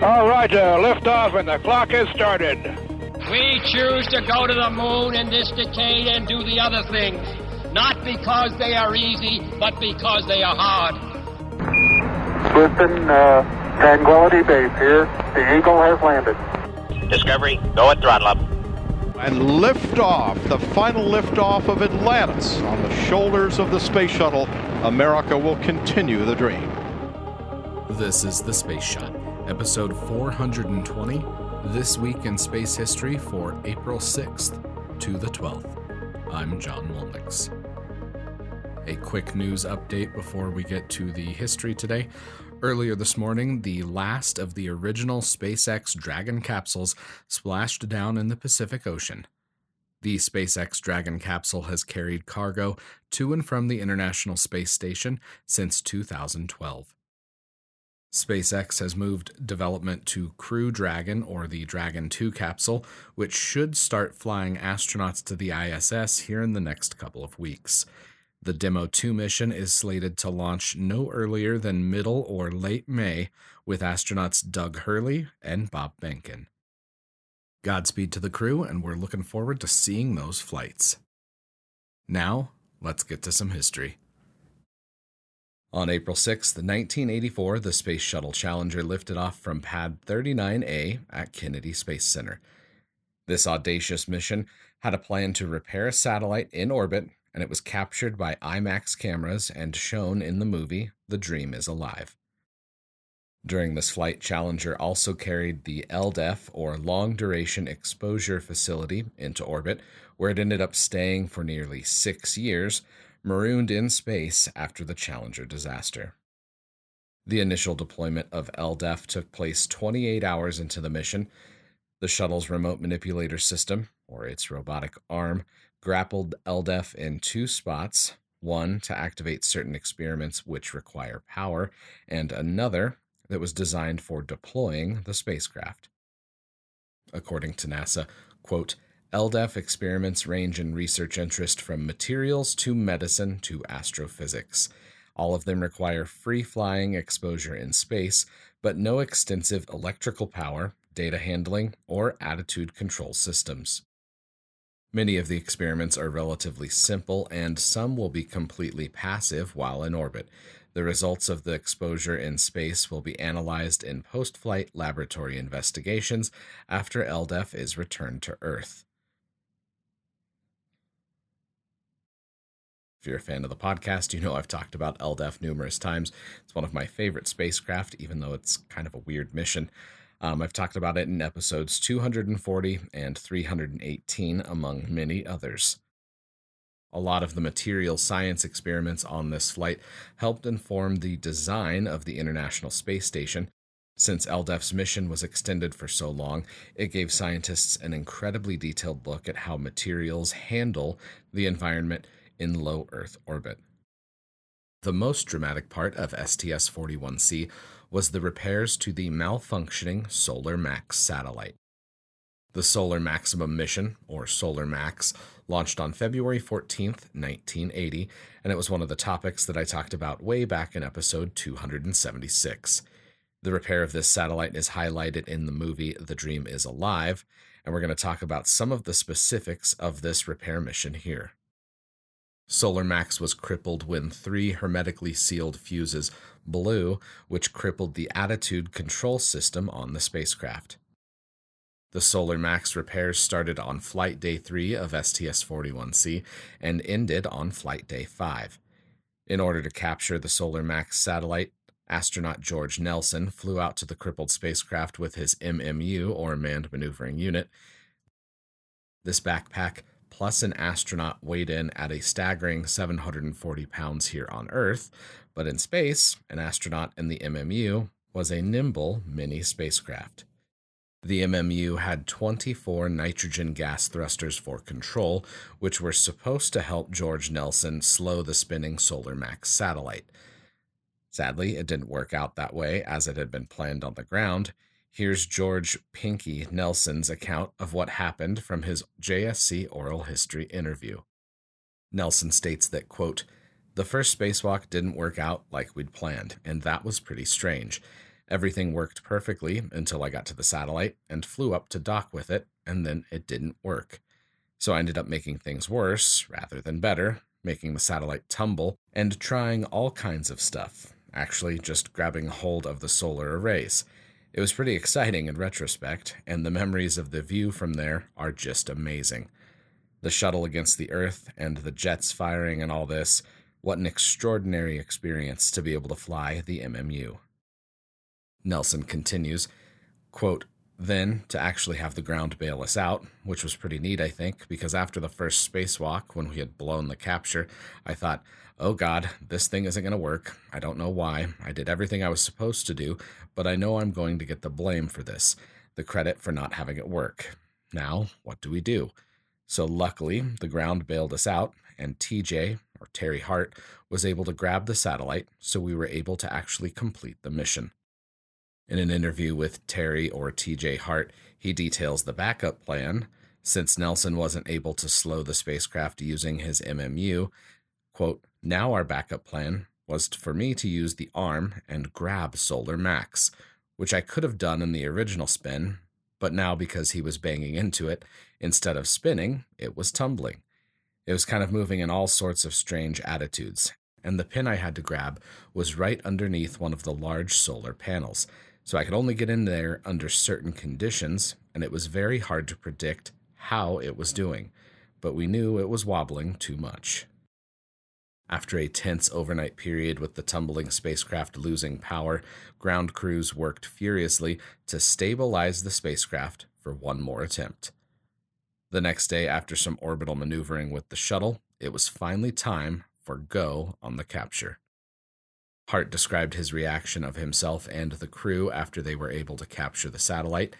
All right, liftoff and the clock has started. We choose to go to the moon in this decade and do the other things, not because they are easy, but because they are hard. Houston, Tranquility Base here. The Eagle has landed. Discovery, go at throttle up. And liftoff, the final liftoff of Atlantis. On the shoulders of the space shuttle, America will continue the dream. This is The Space Shot, episode 420, This Week in Space History for April 6th to the 12th. I'm John Mulnix. A quick news update before we get to the history today. Earlier this morning, the last of the original SpaceX Dragon capsules splashed down in the Pacific Ocean. The SpaceX Dragon capsule has carried cargo to and from the International Space Station since 2012. SpaceX has moved development to Crew Dragon, or the Dragon 2 capsule, which should start flying astronauts to the ISS here in the next couple of weeks. The Demo 2 mission is slated to launch no earlier than middle or late May with astronauts Doug Hurley and Bob Behnken. Godspeed to the crew, and we're looking forward to seeing those flights. Now, let's get to some history. On April 6, 1984, the Space Shuttle Challenger lifted off from Pad 39A at Kennedy Space Center. This audacious mission had a plan to repair a satellite in orbit, and it was captured by IMAX cameras and shown in the movie The Dream is Alive. During this flight, Challenger also carried the LDEF, or Long Duration Exposure Facility, into orbit, where it ended up staying for nearly 6 years, marooned in space after the Challenger disaster. The initial deployment of LDEF took place 28 hours into the mission. The shuttle's remote manipulator system, or its robotic arm, grappled LDEF in two spots, one to activate certain experiments which require power, and another that was designed for deploying the spacecraft. According to NASA, quote, LDEF experiments range in research interest from materials to medicine to astrophysics. All of them require free-flying exposure in space, but no extensive electrical power, data handling, or attitude control systems. Many of the experiments are relatively simple, and some will be completely passive while in orbit. The results of the exposure in space will be analyzed in post-flight laboratory investigations after LDEF is returned to Earth. If you're a fan of the podcast, you know I've talked about LDEF numerous times. It's one of my favorite spacecraft, even though it's kind of a weird mission. I've talked about it in episodes 240 and 318, among many others. A lot of the material science experiments on this flight helped inform the design of the International Space Station. Since LDEF's mission was extended for so long, it gave scientists an incredibly detailed look at how materials handle the environment in low Earth orbit. The most dramatic part of STS-41-C was the repairs to the malfunctioning Solar Max satellite. The Solar Maximum Mission, or Solar Max, launched on February 14, 1980, and it was one of the topics that I talked about way back in episode 276. The repair of this satellite is highlighted in the movie The Dream is Alive, and we're going to talk about some of the specifics of this repair mission here. Solar Max was crippled when three hermetically sealed fuses blew, which crippled the attitude control system on the spacecraft. The Solar Max repairs started on flight day 3 of STS-41C and ended on flight day 5. In order to capture the Solar Max satellite, astronaut George Nelson flew out to the crippled spacecraft with his MMU, or Manned Maneuvering Unit. This backpack plus an astronaut weighed in at a staggering 740 pounds here on Earth, but in space, an astronaut in the MMU was a nimble mini spacecraft. The MMU had 24 nitrogen gas thrusters for control, which were supposed to help George Nelson slow the spinning Solar Max satellite. Sadly, it didn't work out that way as it had been planned on the ground. Here's George Pinky Nelson's account of what happened from his JSC oral history interview. Nelson states that, quote, the first spacewalk didn't work out like we'd planned, and that was pretty strange. Everything worked perfectly until I got to the satellite and flew up to dock with it, and then it didn't work. So I ended up making things worse rather than better, making the satellite tumble, and trying all kinds of stuff, actually just grabbing hold of the solar arrays. It was pretty exciting in retrospect, and the memories of the view from there are just amazing. The shuttle against the Earth and the jets firing and all this, what an extraordinary experience to be able to fly the MMU. Nelson continues, quote, "Then, to actually have the ground bail us out, which was pretty neat, I think, because after the first spacewalk, when we had blown the capture, I thought, oh God, this thing isn't going to work. I don't know why. I did everything I was supposed to do, but I know I'm going to get the blame for this, the credit for not having it work. Now, what do we do? So luckily, the ground bailed us out, and TJ, or Terry Hart, was able to grab the satellite, so we were able to actually complete the mission." In an interview with Terry or TJ Hart, he details the backup plan. Since Nelson wasn't able to slow the spacecraft using his MMU, quote, "Now our backup plan was for me to use the arm and grab Solar Max, which I could have done in the original spin, but now because he was banging into it, instead of spinning, it was tumbling. It was kind of moving in all sorts of strange attitudes, and the pin I had to grab was right underneath one of the large solar panels. So I could only get in there under certain conditions, and it was very hard to predict how it was doing, but we knew it was wobbling too much." After a tense overnight period with the tumbling spacecraft losing power, ground crews worked furiously to stabilize the spacecraft for one more attempt. The next day, after some orbital maneuvering with the shuttle, it was finally time for go on the capture. Hart described his reaction of himself and the crew after they were able to capture the satellite.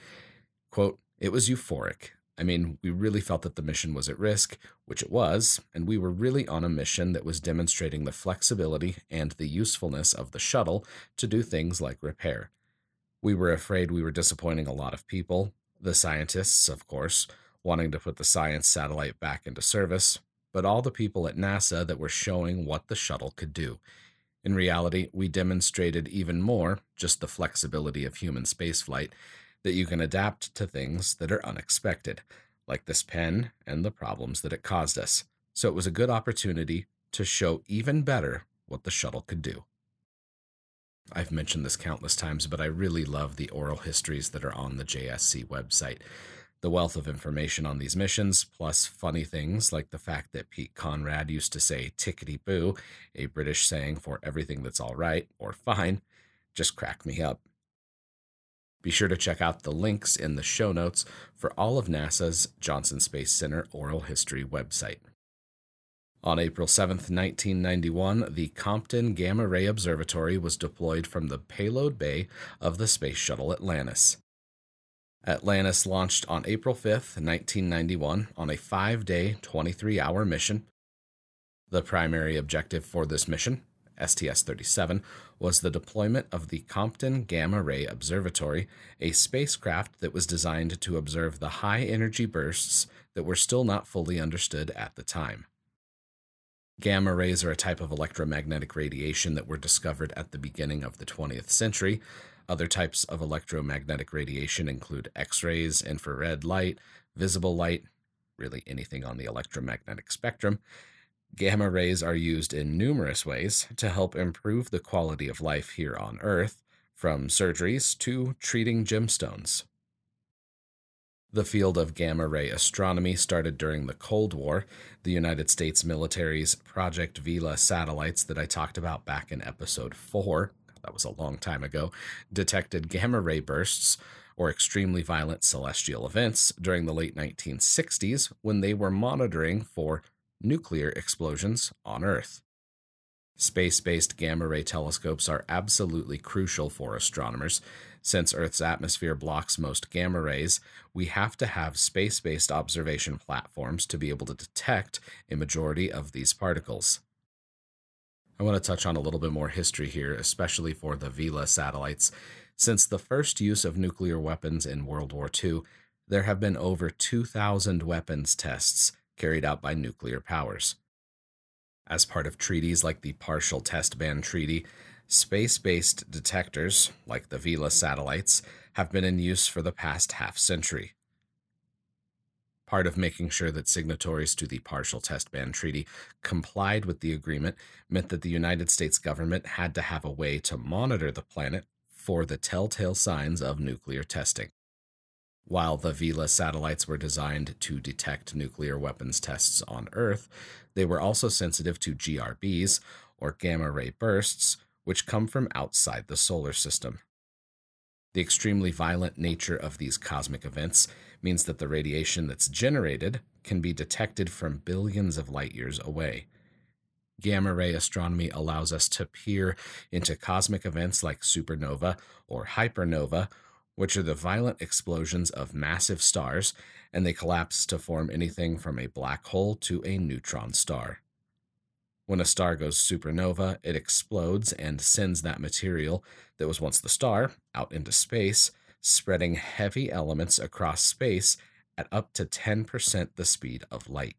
Quote, "It was euphoric. I mean, we really felt that the mission was at risk, which it was, and we were really on a mission that was demonstrating the flexibility and the usefulness of the shuttle to do things like repair. We were afraid we were disappointing a lot of people, the scientists, of course, wanting to put the science satellite back into service, but all the people at NASA that were showing what the shuttle could do. In reality, we demonstrated even more just the flexibility of human spaceflight, that you can adapt to things that are unexpected, like this pen and the problems that it caused us. So it was a good opportunity to show even better what the shuttle could do." I've mentioned this countless times, but I really love the oral histories that are on the JSC website. The wealth of information on these missions, plus funny things like the fact that Pete Conrad used to say tickety-boo, a British saying for everything that's all right or fine, just cracked me up. Be sure to check out the links in the show notes for all of NASA's Johnson Space Center Oral History website. On April 7, 1991, the Compton Gamma Ray Observatory was deployed from the payload bay of the space shuttle Atlantis. Atlantis launched on April 5, 1991, on a 5-day, 23-hour mission. The primary objective for this mission, STS-37, was the deployment of the Compton Gamma Ray Observatory, a spacecraft that was designed to observe the high-energy bursts that were still not fully understood at the time. Gamma rays are a type of electromagnetic radiation that were discovered at the beginning of the 20th century. Other types of electromagnetic radiation include X-rays, infrared light, visible light, really anything on the electromagnetic spectrum. Gamma rays are used in numerous ways to help improve the quality of life here on Earth, from surgeries to treating gemstones. The field of gamma-ray astronomy started during the Cold War. The United States military's Project Vela satellites that I talked about back in Episode 4, that was a long time ago, detected gamma-ray bursts, or extremely violent celestial events, during the late 1960s when they were monitoring for nuclear explosions on Earth. Space-based gamma-ray telescopes are absolutely crucial for astronomers. Since Earth's atmosphere blocks most gamma rays, we have to have space-based observation platforms to be able to detect a majority of these particles. I want to touch on a little bit more history here, especially for the Vela satellites. Since the first use of nuclear weapons in World War II, there have been over 2,000 weapons tests carried out by nuclear powers. As part of treaties like the Partial Test Ban Treaty, Space-based detectors, like the Vela satellites, have been in use for the past half-century. Part of making sure that signatories to the Partial Test Ban Treaty complied with the agreement meant that the United States government had to have a way to monitor the planet for the telltale signs of nuclear testing. While the Vela satellites were designed to detect nuclear weapons tests on Earth, they were also sensitive to GRBs, or gamma-ray bursts, which come from outside the solar system. The extremely violent nature of these cosmic events means that the radiation that's generated can be detected from billions of light years away. Gamma-ray astronomy allows us to peer into cosmic events like supernova or hypernova, which are the violent explosions of massive stars, and they collapse to form anything from a black hole to a neutron star. When a star goes supernova, it explodes and sends that material that was once the star out into space, spreading heavy elements across space at up to 10% the speed of light.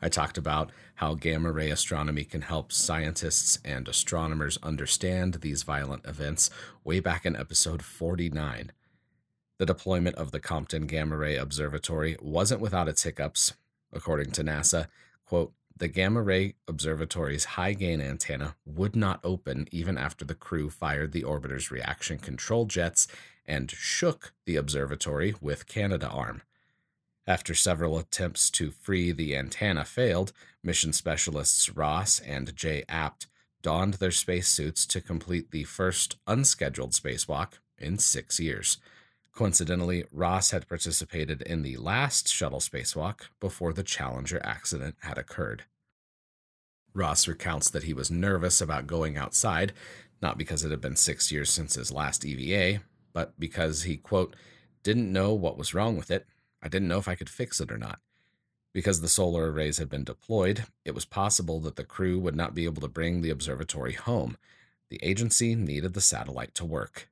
I talked about how gamma-ray astronomy can help scientists and astronomers understand these violent events way back in episode 49. The deployment of the Compton Gamma Ray Observatory wasn't without its hiccups. According to NASA, quote, the Gamma Ray Observatory's high-gain antenna would not open even after the crew fired the orbiter's reaction control jets and shook the observatory with Canada arm. After several attempts to free the antenna failed, mission specialists Ross and Jay Apt donned their spacesuits to complete the first unscheduled spacewalk in 6 years. Coincidentally, Ross had participated in the last shuttle spacewalk before the Challenger accident had occurred. Ross recounts that he was nervous about going outside, not because it had been 6 years since his last EVA, but because he, quote, didn't know what was wrong with it. I didn't know if I could fix it or not. Because the solar arrays had been deployed, it was possible that the crew would not be able to bring the observatory home. The agency needed the satellite to work.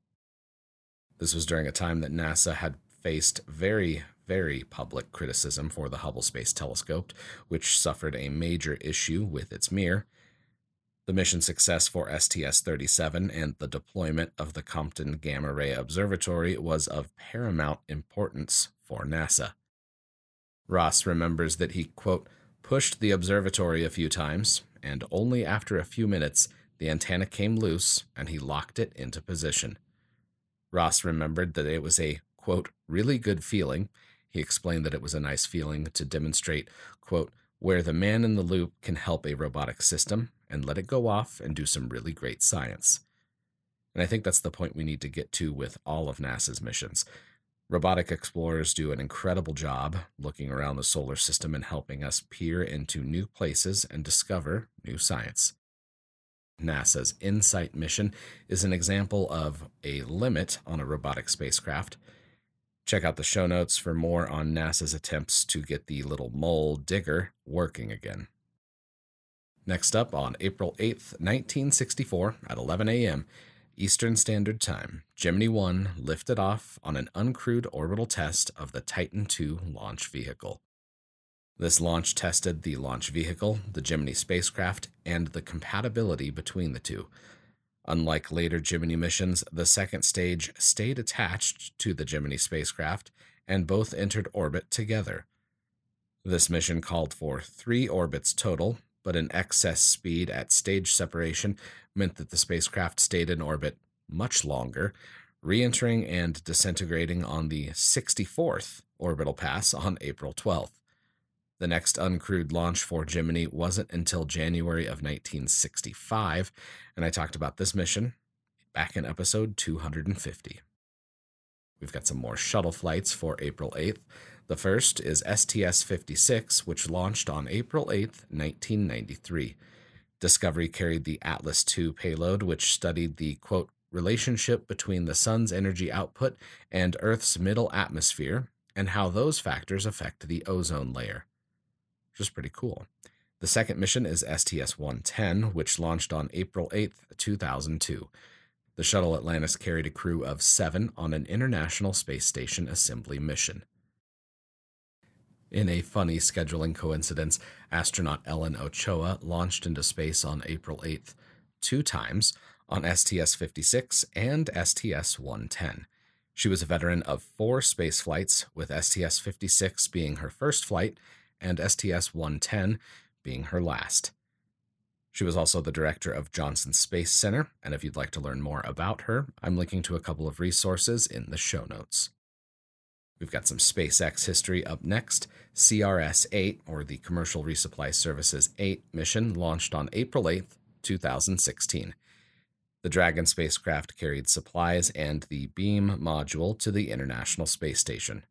This was during a time that NASA had faced very, very public criticism for the Hubble Space Telescope, which suffered a major issue with its mirror. The mission success for STS-37 and the deployment of the Compton Gamma Ray Observatory was of paramount importance for NASA. Ross remembers that he, quote, pushed the observatory a few times, and only after a few minutes, the antenna came loose and he locked it into position. Ross remembered that it was a, quote, really good feeling. He explained that it was a nice feeling to demonstrate, quote, where the man in the loop can help a robotic system and let it go off and do some really great science. And I think that's the point we need to get to with all of NASA's missions. Robotic explorers do an incredible job looking around the solar system and helping us peer into new places and discover new science. NASA's InSight mission is an example of a limit on a robotic spacecraft. Check out the show notes for more on NASA's attempts to get the little mole digger working again. Next up, on April 8th, 1964, at 11 a.m. Eastern Standard Time, Gemini 1 lifted off on an uncrewed orbital test of the Titan II launch vehicle. This launch tested the launch vehicle, the Gemini spacecraft, and the compatibility between the two. Unlike later Gemini missions, the second stage stayed attached to the Gemini spacecraft, and both entered orbit together. This mission called for 3 orbits total, but an excess speed at stage separation meant that the spacecraft stayed in orbit much longer, re-entering and disintegrating on the 64th orbital pass on April 12th. The next uncrewed launch for Gemini wasn't until January of 1965, and I talked about this mission back in episode 250. We've got some more shuttle flights for April 8th. The first is STS-56, which launched on April 8th, 1993. Discovery carried the Atlas II payload, which studied the, quote, relationship between the sun's energy output and Earth's middle atmosphere and how those factors affect the ozone layer, which is pretty cool. The second mission is STS-110, which launched on April 8th, 2002. The shuttle Atlantis carried a crew of 7 on an International Space Station assembly mission. In a funny scheduling coincidence, astronaut Ellen Ochoa launched into space on April 8th, two times on STS-56 and STS-110. She was a veteran of four space flights, with STS-56 being her first flight and STS-110 being her last. She was also the director of Johnson Space Center, and if you'd like to learn more about her, I'm linking to a couple of resources in the show notes. We've got some SpaceX history up next. CRS-8, or the Commercial Resupply Services 8 mission, launched on April 8, 2016. The Dragon spacecraft carried supplies and the beam module to the International Space Station.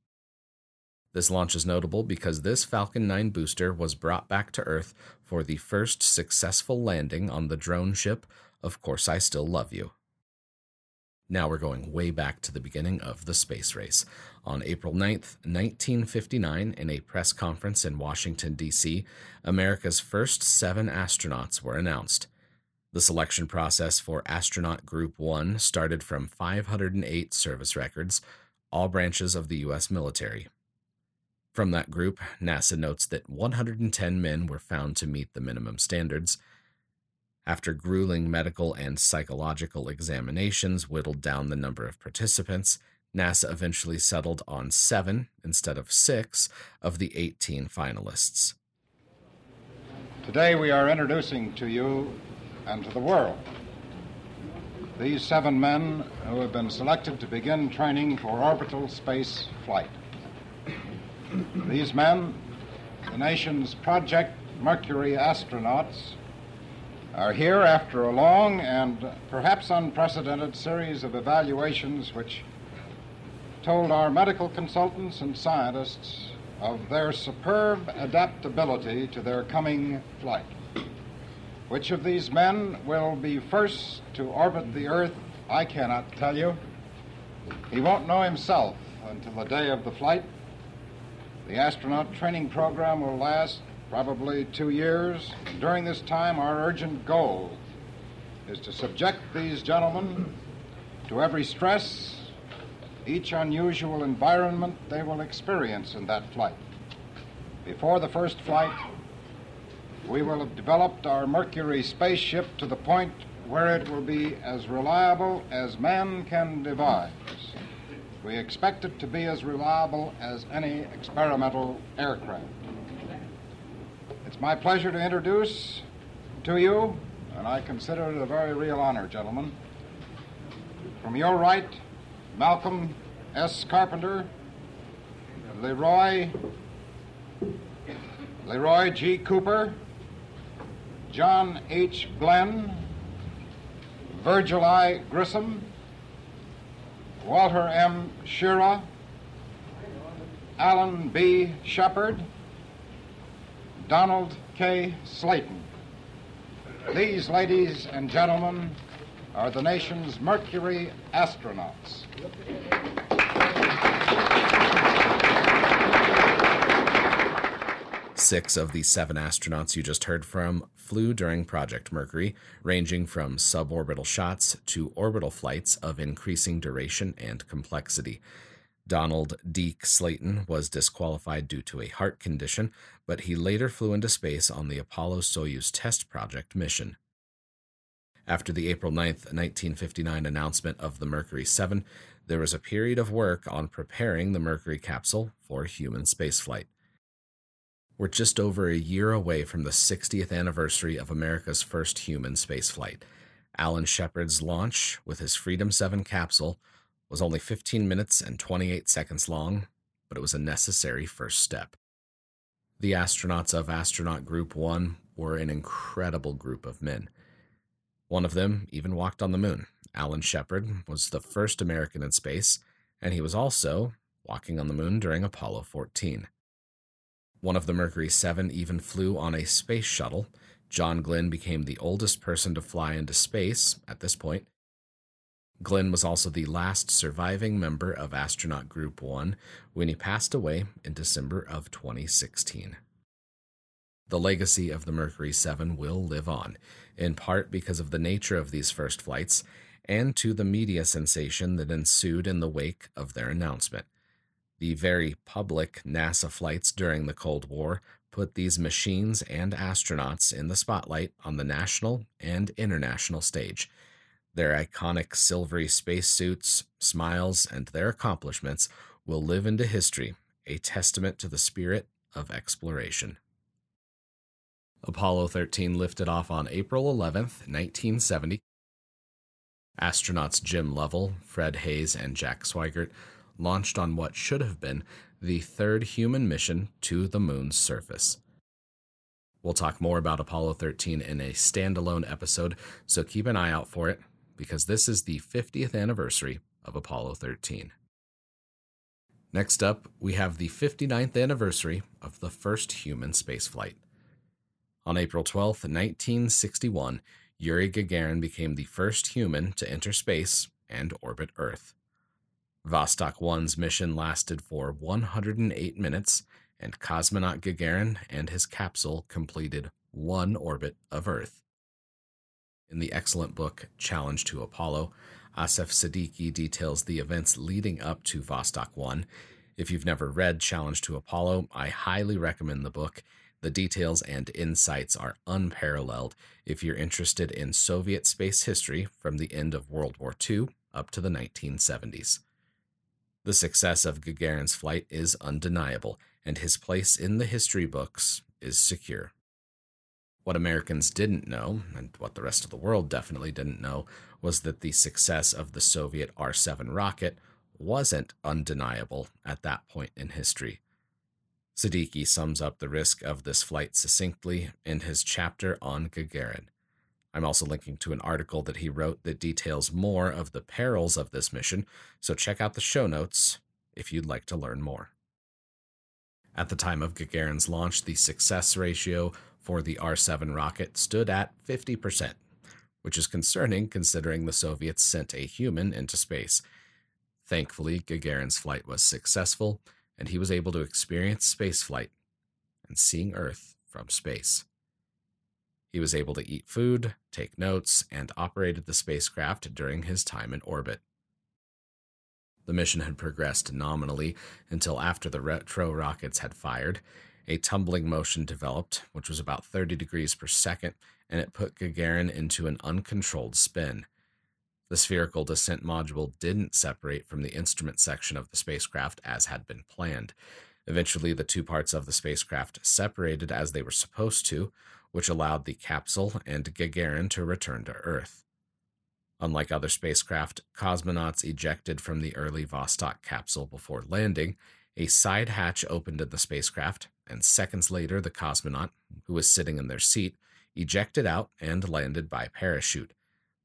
This launch is notable because this Falcon 9 booster was brought back to Earth for the first successful landing on the drone ship, Of Course I Still Love You. Now we're going way back to the beginning of the space race. On April 9th, 1959, in a press conference in Washington, D.C., America's first 7 astronauts were announced. The selection process for Astronaut Group 1 started from 508 service records, all branches of the U.S. military. From that group, NASA notes that 110 men were found to meet the minimum standards. After grueling medical and psychological examinations whittled down the number of participants, NASA eventually settled on 7 instead of 6 of the 18 finalists. Today we are introducing to you and to the world these 7 men who have been selected to begin training for orbital space flight. These men, the nation's Project Mercury astronauts, are here after a long and perhaps unprecedented series of evaluations which told our medical consultants and scientists of their superb adaptability to their coming flight. Which of these men will be first to orbit the Earth, I cannot tell you. He won't know himself until the day of the flight. The astronaut training program will last probably 2 years. During this time, our urgent goal is to subject these gentlemen to every stress, each unusual environment they will experience in that flight. Before the first flight, we will have developed our Mercury spaceship to the point where it will be as reliable as man can devise. We expect it to be as reliable as any experimental aircraft. It's my pleasure to introduce to you, and I consider it a very real honor, gentlemen, from your right, Malcolm S. Carpenter, Leroy G. Cooper, John H. Glenn, Virgil I. Grissom, Walter M. Shira, Alan B. Shepard, Donald K. Slayton. These, ladies and gentlemen, are the nation's Mercury astronauts. Six of the 7 astronauts you just heard from flew during Project Mercury, ranging from suborbital shots to orbital flights of increasing duration and complexity. Donald D. Slayton was disqualified due to a heart condition, but he later flew into space on the Apollo-Soyuz test project mission. After the April 9, 1959 announcement of the Mercury 7, there was a period of work on preparing the Mercury capsule for human spaceflight. We're just over a year away from the 60th anniversary of America's first human spaceflight. Alan Shepard's launch with his Freedom 7 capsule was only 15 minutes and 28 seconds long, but it was a necessary first step. The astronauts of Astronaut Group 1 were an incredible group of men. One of them even walked on the moon. Alan Shepard was the first American in space, and he was also walking on the moon during Apollo 14. One of the Mercury 7 even flew on a space shuttle. John Glenn became the oldest person to fly into space at this point. Glenn was also the last surviving member of Astronaut Group 1 when he passed away in December of 2016. The legacy of the Mercury 7 will live on, in part because of the nature of these first flights and to the media sensation that ensued in the wake of their announcement. The very public NASA flights during the Cold War put these machines and astronauts in the spotlight on the national and international stage. Their iconic silvery spacesuits, smiles, and their accomplishments will live into history, a testament to the spirit of exploration. Apollo 13 lifted off on April 11, 1970. Astronauts Jim Lovell, Fred Hayes, and Jack Swigert launched on what should have been the third human mission to the moon's surface. We'll talk more about Apollo 13 in a standalone episode, so keep an eye out for it, because this is the 50th anniversary of Apollo 13. Next up, we have the 59th anniversary of the first human spaceflight. On April 12, 1961, Yuri Gagarin became the first human to enter space and orbit Earth. Vostok 1's mission lasted for 108 minutes, and cosmonaut Gagarin and his capsule completed one orbit of Earth. In the excellent book Challenge to Apollo, Asif Siddiqui details the events leading up to Vostok 1. If you've never read Challenge to Apollo, I highly recommend the book. The details and insights are unparalleled if you're interested in Soviet space history from the end of World War II up to the 1970s. The success of Gagarin's flight is undeniable, and his place in the history books is secure. What Americans didn't know, and what the rest of the world definitely didn't know, was that the success of the Soviet R-7 rocket wasn't undeniable at that point in history. Siddiqui sums up the risk of this flight succinctly in his chapter on Gagarin. I'm also linking to an article that he wrote that details more of the perils of this mission, so check out the show notes if you'd like to learn more. At the time of Gagarin's launch, the success ratio for the R-7 rocket stood at 50%, which is concerning considering the Soviets sent a human into space. Thankfully, Gagarin's flight was successful, and he was able to experience spaceflight and seeing Earth from space. He was able to eat food, take notes, and operated the spacecraft during his time in orbit. The mission had progressed nominally until after the retro rockets had fired. A tumbling motion developed, which was about 30 degrees per second, and it put Gagarin into an uncontrolled spin. The spherical descent module didn't separate from the instrument section of the spacecraft as had been planned. Eventually, the two parts of the spacecraft separated as they were supposed to, which allowed the capsule and Gagarin to return to Earth. Unlike other spacecraft, cosmonauts ejected from the early Vostok capsule before landing, a side hatch opened in the spacecraft, and seconds later the cosmonaut, who was sitting in their seat, ejected out and landed by parachute.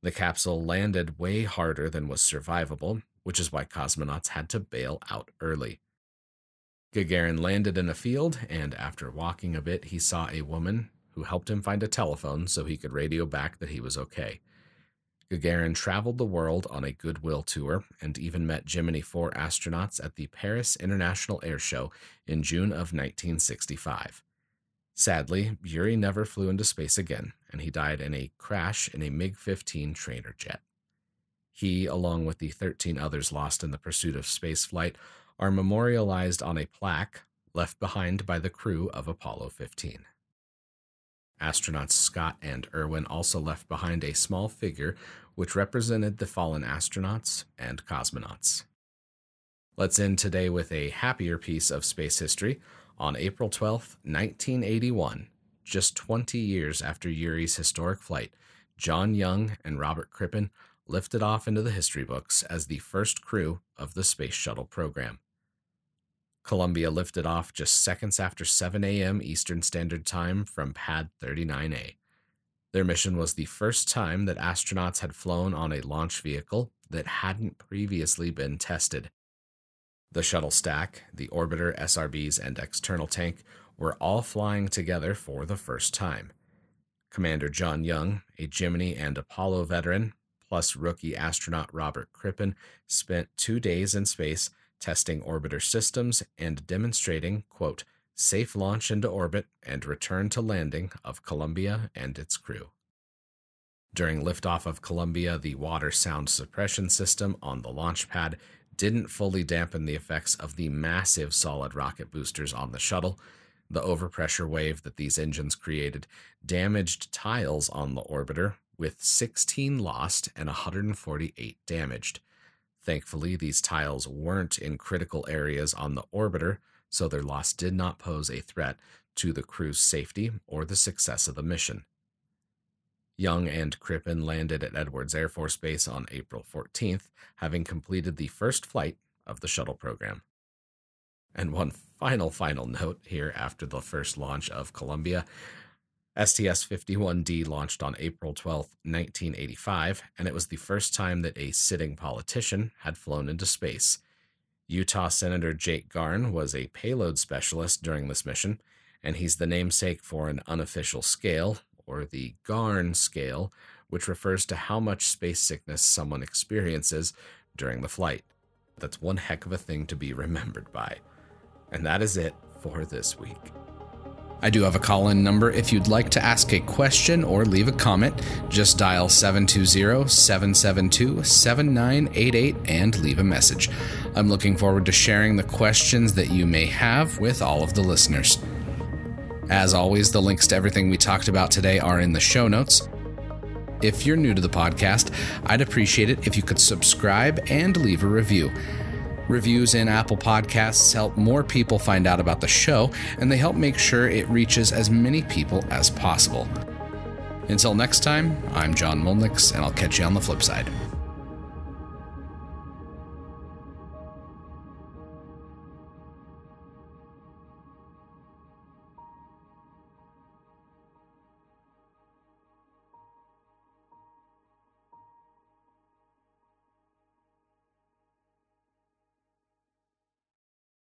The capsule landed way harder than was survivable, which is why cosmonauts had to bail out early. Gagarin landed in a field, and after walking a bit, he saw a woman who helped him find a telephone so he could radio back that he was okay. Gagarin traveled the world on a goodwill tour and even met Gemini 4 astronauts at the Paris International Air Show in June of 1965. Sadly, Yuri never flew into space again, and he died in a crash in a MiG-15 trainer jet. He, along with the 13 others lost in the pursuit of spaceflight, are memorialized on a plaque left behind by the crew of Apollo 15. Astronauts Scott and Irwin also left behind a small figure which represented the fallen astronauts and cosmonauts. Let's end today with a happier piece of space history. On April 12, 1981, just 20 years after Yuri's historic flight, John Young and Robert Crippen lifted off into the history books as the first crew of the Space Shuttle program. Columbia lifted off just seconds after 7 a.m. Eastern Standard Time from Pad 39A. Their mission was the first time that astronauts had flown on a launch vehicle that hadn't previously been tested. The shuttle stack, the orbiter, SRBs, and external tank were all flying together for the first time. Commander John Young, a Gemini and Apollo veteran, plus rookie astronaut Robert Crippen, spent 2 days in space testing orbiter systems and demonstrating, quote, safe launch into orbit and return to landing of Columbia and its crew. During liftoff of Columbia, the water sound suppression system on the launch pad didn't fully dampen the effects of the massive solid rocket boosters on the shuttle. The overpressure wave that these engines created damaged tiles on the orbiter, with 16 lost and 148 damaged. Thankfully, these tiles weren't in critical areas on the orbiter, so their loss did not pose a threat to the crew's safety or the success of the mission. Young and Crippen landed at Edwards Air Force Base on April 14th, having completed the first flight of the shuttle program. And one final note here after the first launch of Columbia. STS-51D launched on April 12, 1985, and it was the first time that a sitting politician had flown into space. Utah Senator Jake Garn was a payload specialist during this mission, and he's the namesake for an unofficial scale, or the Garn scale, which refers to how much space sickness someone experiences during the flight. That's one heck of a thing to be remembered by. And that is it for this week. I do have a call-in number if you'd like to ask a question or leave a comment. Just dial 720-772-7988 and leave a message. I'm looking forward to sharing the questions that you may have with all of the listeners. As always, the links to everything we talked about today are in the show notes. If you're new to the podcast, I'd appreciate it if you could subscribe and leave a review. Reviews in Apple Podcasts help more people find out about the show, and they help make sure it reaches as many people as possible. Until next time, I'm John Mulnix, and I'll catch you on the flip side.